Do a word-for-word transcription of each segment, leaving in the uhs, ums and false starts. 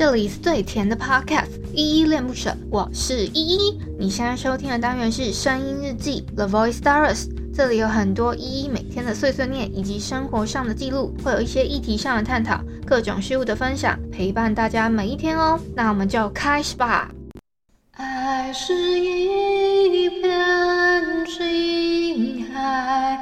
这里是最甜的 Podcast， 依依恋不舍，我是依依。你现在收听的单元是声音日记 The Voice Darius， 这里有很多依依每天的碎碎念以及生活上的记录，会有一些议题上的探讨，各种事物的分享，陪伴大家每一天哦。那我们就开始吧。爱是一片青海，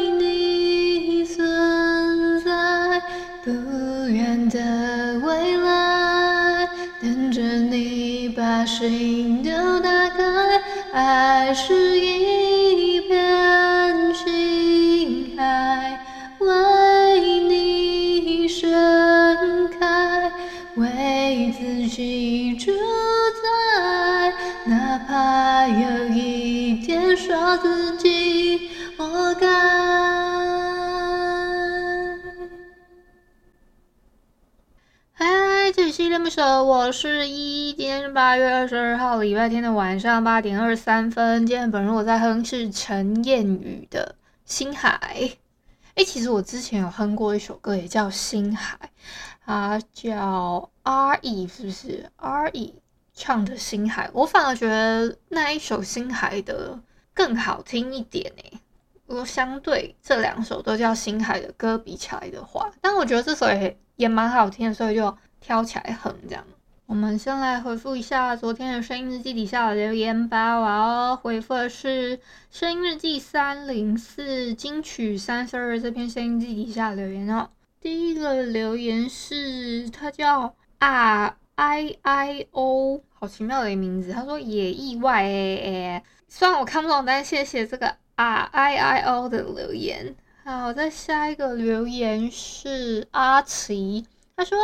为你存在，不远的未来，等着你把心都打开。爱是一片青海，为你盛开，为自己主宰，哪怕有一天说自己活该。嗨，这里是恋不舍，我是依依。今天是八月二十二号礼拜天的晚上八点二十三分。今天本日我在哼是陈燕语的星海。欸，其实我之前有哼过一首歌也叫星海，它叫 R E 是不是 R E 唱的星海，我反而觉得那一首星海的更好听一点欸，如果相对这两首都叫星海的歌比起来的话，但我觉得这首也也蛮好听的，所以就挑起来哼这样。我们先来回复一下昨天的声音日记底下的留言吧。我要回复的是声音日记三零四金曲三十二这篇声音日记底下的留言哦。第一个留言是他叫啊 I I O， 好奇妙的名字。他说也意外欸欸，虽然我看不懂，但谢谢这个啊 I I O 的留言。好，再下一个留言是阿奇，他说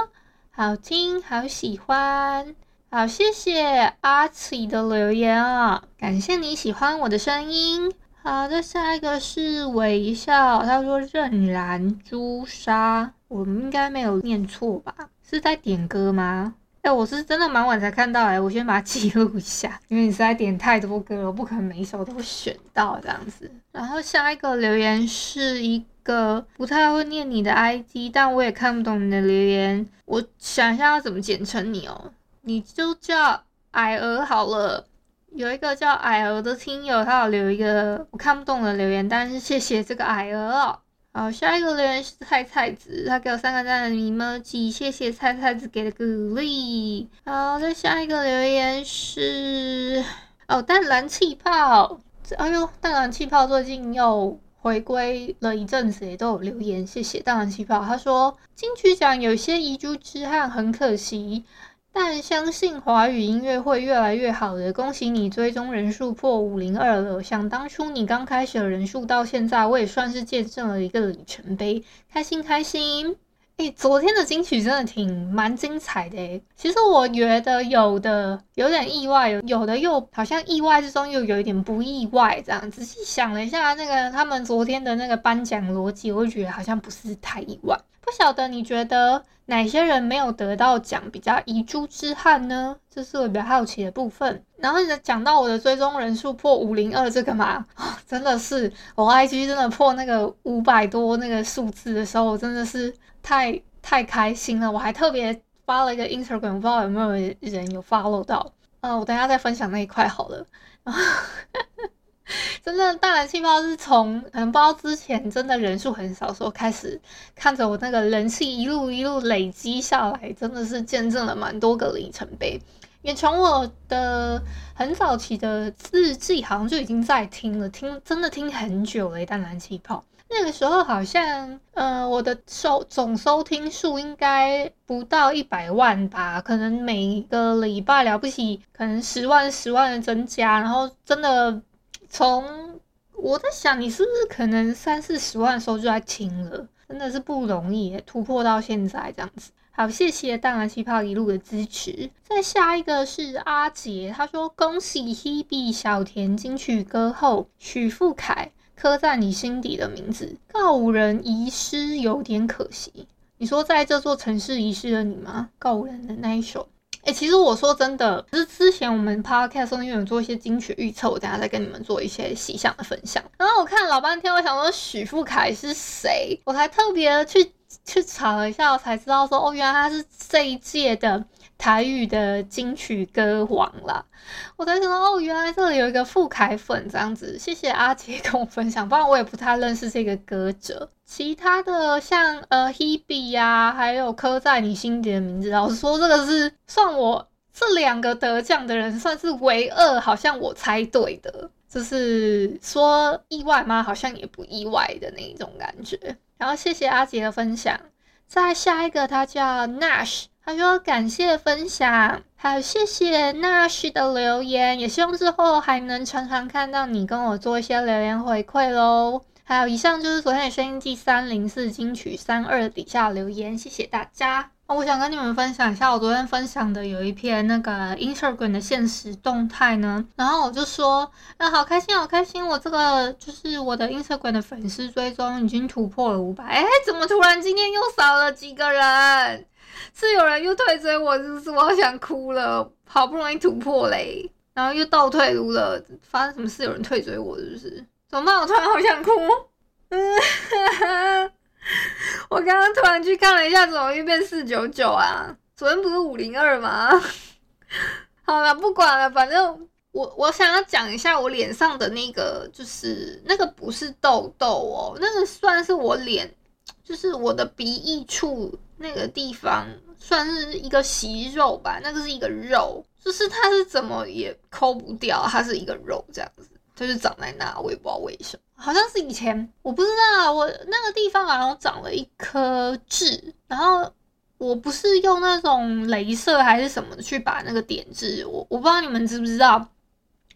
好听，好喜欢，好谢谢阿奇的留言啊，感谢你喜欢我的声音。好，再下一个是微笑，他说任然朱砂，我们应该没有念错吧？是在点歌吗？欸，我是真的蛮晚才看到欸，我先把它记录一下，因为你实在点太多歌了，我不可能每一首都选到这样子。然后下一个留言是一个不太会念你的 I D， 但我也看不懂你的留言，我想一下要怎么简称你哦，你就叫矮鹅好了。有一个叫矮鹅的听友，他有留一个我看不懂的留言，但是谢谢这个矮鹅哦。好，下一个留言是菜菜子，他给我三个赞的 emoji， 谢谢菜菜子给的鼓励。好，再下一个留言是哦淡蓝气泡，哎呦淡蓝气泡最近又回归了一阵子，也都有留言，谢谢淡蓝气泡。他说金曲奖有些遗珠之憾很可惜，但相信华语音乐会越来越好的，恭喜你追踪人数破五零二了，想当初你刚开始的人数到现在，我也算是见证了一个里程碑，开心开心。欸，昨天的金曲真的挺蛮精彩的欸，其实我觉得有的有点意外，有的又好像意外之中又有一点不意外这样，仔细想了一下那个他们昨天的那个颁奖逻辑，我觉得好像不是太意外。不晓得你觉得哪些人没有得到奖比较遗珠之憾呢？这是我比较好奇的部分。然后讲到我的追踪人数破五零二这个嘛，哦，真的是我 I G 真的破那个五百多那个数字的时候，我真的是太太开心了，我还特别发了一个 Instagram， 不知道有没有人有 follow 到。呃，我等一下再分享那一块好了。真的淡蓝气泡是从可能不知道之前真的人数很少的时候开始，看着我那个人气一路一路累积下来，真的是见证了蛮多个里程碑。也从我的很早期的日记好像就已经在听了，听真的听很久了淡蓝气泡。那个时候好像呃我的收总收听数应该不到一百万吧，可能每一个礼拜了不起可能十万十万的增加，然后真的从我在想你是不是可能三四十万的时候就在听了，真的是不容易耶，突破到现在这样子。好，谢谢淡蓝气泡一路的支持。再下一个是阿杰，他说恭喜 Hebe 小田金曲歌后，许富凯刻在你心底的名字，告五人遗失有点可惜。你说在这座城市遗失了你吗？告五人的那一首。欸，其实我说真的，就是之前我们 podcast 中有做一些金曲预测，我等一下再跟你们做一些细项的分享。然后我看老半天，我想说许富凯是谁，我才特别去去查了一下，我才知道说，哦，原来他是这一届的台语的金曲歌王啦。我才知道，哦，原来这里有一个傅凯粉这样子。谢谢阿杰跟我分享，不然我也不太认识这个歌者。其他的像呃 Hebe 啊，还有柯在你心底的名字，老实说，这个是算我这两个得奖的人算是唯二，好像我猜对的。就是说意外吗？好像也不意外的那一种感觉。然后谢谢阿杰的分享。再下一个他叫 Nash， 他说感谢分享，还有谢谢 Nash 的留言，也希望之后还能常常看到你跟我做一些留言回馈咯。还有以上就是昨天的声音记三零四金曲三十二底下留言，谢谢大家。我想跟你们分享一下，我昨天分享的有一篇那个 Instagram 的限时动态呢，然后我就说，呃，好开心，好开心，我这个就是我的 Instagram 的粉丝追踪已经突破了五百，哎，怎么突然今天又少了几个人？是有人又退追我，是不是？我好想哭了，好不容易突破嘞，然后又倒退路了，发生什么事？有人退追我，是不是？怎么办？我突然好想哭，嗯哈哈。我刚刚突然去看了一下，怎么又变四九九啊？昨天不是五零二吗？好了，不管了，反正我我想要讲一下我脸上的那个，就是那个不是痘痘哦，那个算是我脸，就是我的鼻翼处那个地方，算是一个息肉吧，那个是一个肉，就是它是怎么也抠不掉，它是一个肉这样子。就是长在那，我也不知道为什么，好像是以前我不知道，我那个地方好像长了一颗痣，然后我不是用那种雷射还是什么去把那个点痣，我我不知道你们知不知道，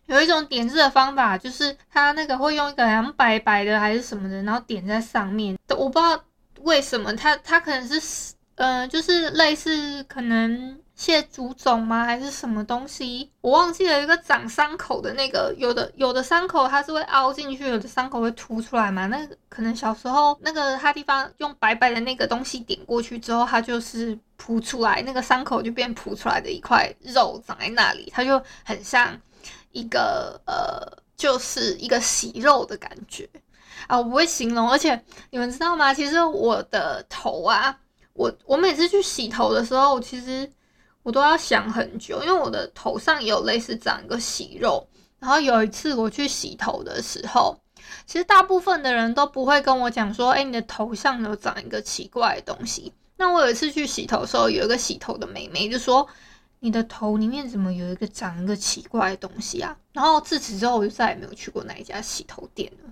有一种点痣的方法，就是它那个会用一个好像白白的还是什么的，然后点在上面，我不知道为什么它它可能是呃就是类似可能。蟹足肿吗？还是什么东西？我忘记了。一个长伤口的那个，有的有的伤口它是会凹进去，有的伤口会凸出来嘛。那可能小时候那个它地方用白白的那个东西点过去之后，它就是凸出来，那个伤口就变凸出来的一块肉长在那里，它就很像一个呃，就是一个息肉的感觉啊。我不会形容，而且你们知道吗？其实我的头啊，我我每次去洗头的时候，其实。我都要想很久，因为我的头上也有类似长一个息肉。然后有一次我去洗头的时候，其实大部分的人都不会跟我讲说，哎、欸，你的头上有长一个奇怪的东西。那我有一次去洗头的时候，有一个洗头的妹妹就说，你的头里面怎么有一个长一个奇怪的东西啊？然后自此之后我就再也没有去过那一家洗头店了。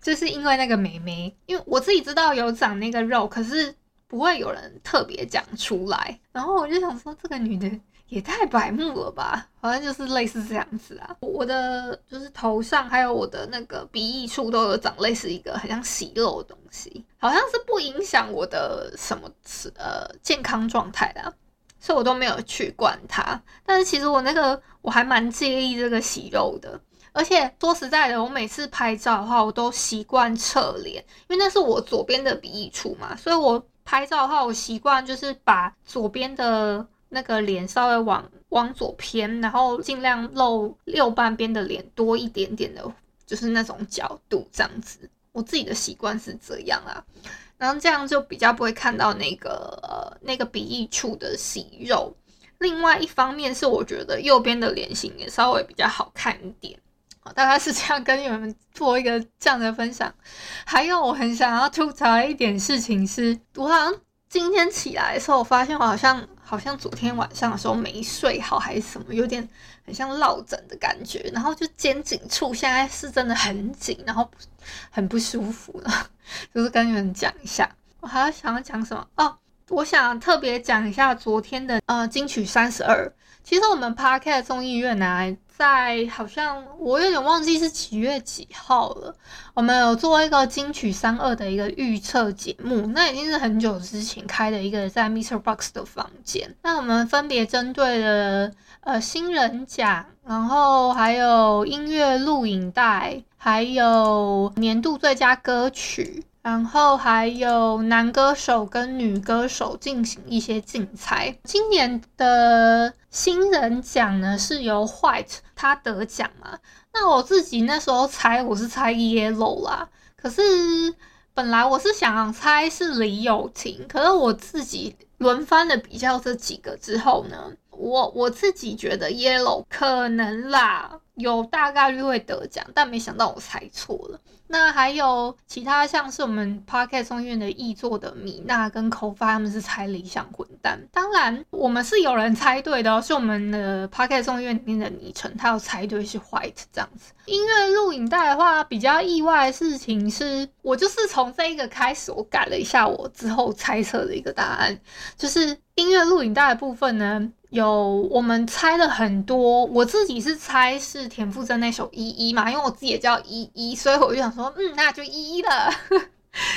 就是因为那个妹妹，因为我自己知道有长那个肉，可是不会有人特别讲出来，然后我就想说，这个女的也太白目了吧，好像就是类似这样子啊。我的就是头上还有我的那个鼻翼处都有长类似一个很像息肉的东西，好像是不影响我的什么呃健康状态啦，所以我都没有去管它。但是其实我那个我还蛮介意这个息肉的。而且说实在的，我每次拍照的话，我都习惯侧脸，因为那是我左边的鼻翼处嘛，所以我拍照的话，我习惯就是把左边的那个脸稍微往往左偏，然后尽量露右半边的脸多一点点的，就是那种角度这样子。我自己的习惯是这样啦，然后这样就比较不会看到那个呃那个鼻翼处的息肉。另外一方面是，我觉得右边的脸型也稍微比较好看一点。大概是这样跟你们做一个这样的分享。还有我很想要吐槽一点事情是，我好像今天起来的时候，我发现我好像好像昨天晚上的时候没睡好还是什么，有点很像落枕的感觉，然后就肩颈处现在是真的很紧，然后很不舒服了，就是跟你们讲一下。我还要想要讲什么哦？我想特别讲一下昨天的呃金曲三十二。其实我们 Podcast 众议院啊，在好像我有点忘记是几月几号了，我们有做一个金曲三十二的一个预测节目，那已经是很久之前开的一个在 Mister Box 的房间。那我们分别针对了呃新人奖，然后还有音乐录影带，还有年度最佳歌曲，然后还有男歌手跟女歌手进行一些竞猜。今年的新人奖呢是由 White 他得奖嘛，那我自己那时候猜我是猜 Yellow 啦，可是本来我是想猜是李友廷，可是我自己轮番的比较这几个之后呢，我我自己觉得 Yellow 可能啦，有大概率会得奖，但没想到我猜错了。那还有其他像是我们 Podcast 中院的译作的米娜跟 CoFi 他们是猜理想混蛋，当然我们是有人猜对的哦，是我们的 Podcast 中院里面的昵称，他要猜对是 White 这样子。音乐录影带的话比较意外的事情是，我就是从这一个开始我改了一下我之后猜测的一个答案，就是音乐录影带的部分呢，有我们猜了很多，我自己是猜是田馥甄那首依依嘛，因为我自己也叫依依，所以我就想说嗯那就依依了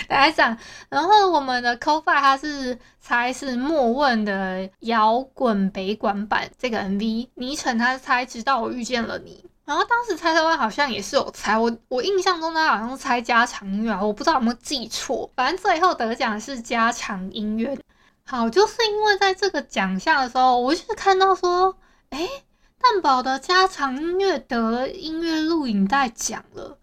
大家讲。然后我们的 CoFi 他是猜是莫问的摇滚北管版这个 M V， 昵称他是猜直到我遇见了你，然后当时猜猜完好像也是有猜，我我印象中他好像是猜加强音乐，我不知道有没有记错，反正最后得奖是加强音乐。好，就是因为在这个奖项的时候，我就是看到说，诶，蛋堡的加长音乐得音乐录影带奖了，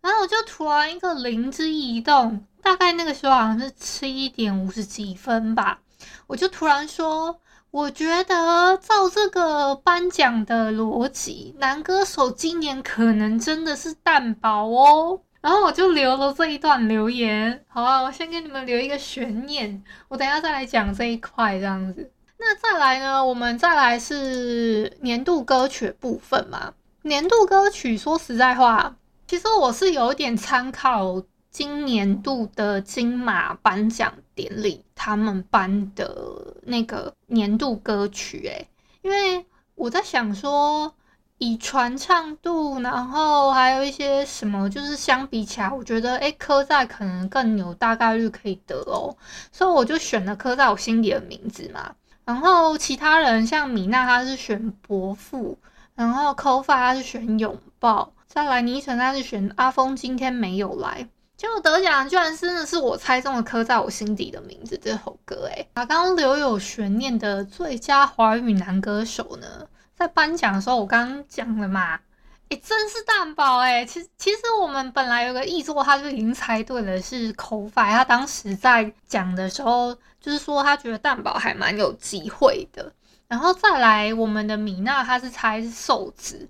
然后我就突然一个灵机一动，大概那个时候好像是七点五十几分吧，我就突然说，我觉得照这个颁奖的逻辑，男歌手今年可能真的是蛋堡哦。然后我就留了这一段留言，好啊，我先给你们留一个悬念，我等一下再来讲这一块这样子。那再来呢，我们再来是年度歌曲部分嘛。年度歌曲说实在话，其实我是有点参考今年度的金马颁奖典礼他们颁的那个年度歌曲欸，因为我在想说以传唱度，然后还有一些什么，就是相比起来，我觉得诶柯在可能更有大概率可以得哦，所以我就选了柯在我心里的名字嘛。然后其他人像米娜她是选伯父，然后 CoFi 她是选拥抱，再来倪晨她是选阿峰今天没有来。结果得奖居然真的是我猜中了柯在我心底的名字这首歌诶。把刚刚留有悬念的最佳华语男歌手呢，在颁奖的时候我刚刚讲了嘛，诶真是蛋堡诶，其实其实我们本来有个译作他就已经猜对了是 CoFi， 他当时在讲的时候就是说他觉得蛋堡还蛮有机会的。然后再来我们的米娜他是猜瘦子，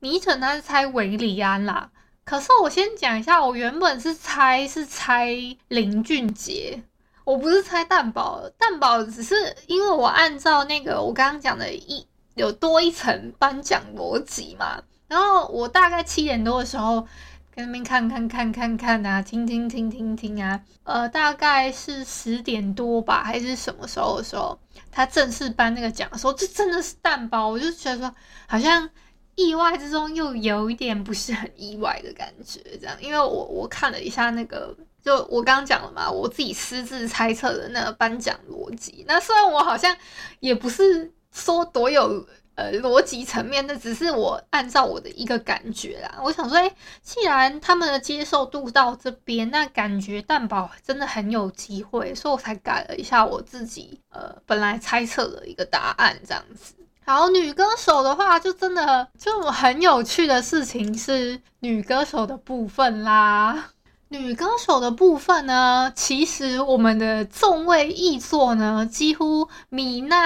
倪晨他是猜维里安啦，可是我先讲一下，我原本是猜是猜林俊杰，我不是猜蛋堡，蛋堡只是因为我按照那个我刚刚讲的一有多一层颁奖逻辑嘛，然后我大概七点多的时候在那边看看看看看啊，听听听听听啊，呃，大概是十点多吧，还是什么时候的时候，他正式颁那个奖的时候，这真的是蛋堡，我就觉得说好像意外之中又有一点不是很意外的感觉，这样，因为我我看了一下那个。就我刚刚讲了嘛，我自己私自猜测的那个颁奖逻辑，那虽然我好像也不是说多有呃逻辑层面的，只是我按照我的一个感觉啦，我想说诶既然他们的接受度到这边，那感觉蛋堡真的很有机会，所以我才改了一下我自己呃本来猜测的一个答案这样子。好，女歌手的话就真的就很有趣的事情是女歌手的部分啦。女歌手的部分呢，其实我们的众位译作呢，几乎米娜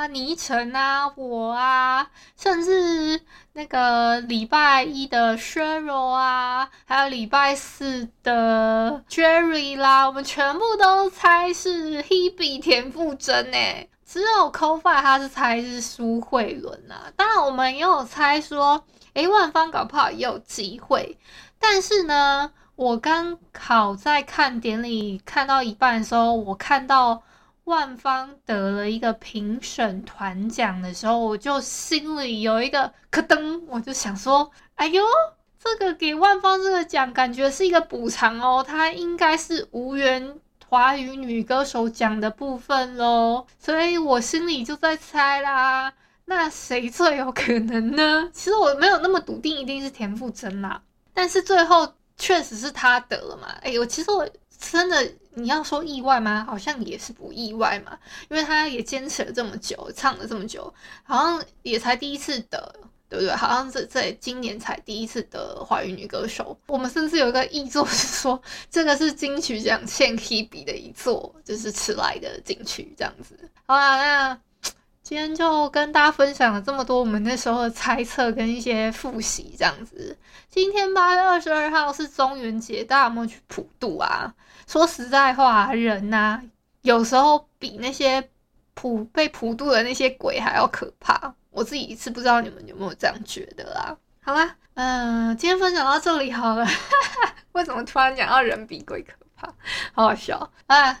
啊、倪晨啊、我啊，甚至那个礼拜一的 Cheryl 啊，还有礼拜四的 Jerry 啦，我们全部都猜是 Hebe 田馥甄诶，只有 CoFi 他是猜是苏慧伦啊，当然我们也有猜说，诶万芳搞不好也有机会，但是呢。我刚好在看典礼看到一半的时候，我看到万芳得了一个评审团奖的时候，我就心里有一个咯噔，我就想说哎呦，这个给万芳这个奖感觉是一个补偿哦，它应该是无缘华语女歌手奖的部分咯，所以我心里就在猜啦，那谁最有可能呢？其实我没有那么笃定一定是田馥甄啦，但是最后确实是他得了嘛，哎、欸，我其实我真的你要说意外吗？好像也是不意外嘛，因为他也坚持了这么久，唱了这么久，好像也才第一次得，对不对？好像是在今年才第一次的华语女歌手。我们甚至有一个译作是说，这个是金曲奖欠 Hebe 的一座，就是迟来的金曲这样子。好啦，那今天就跟大家分享了这么多我们那时候的猜测跟一些复习这样子。今天八月二十二号是中元节，大家有没有去普渡啊？说实在话，人啊，有时候比那些普被普渡的那些鬼还要可怕。我自己是不知道你们有没有这样觉得啦。好啦，嗯、呃，今天分享到这里好了。为什么突然讲到人比鬼可怕？好好笑啊！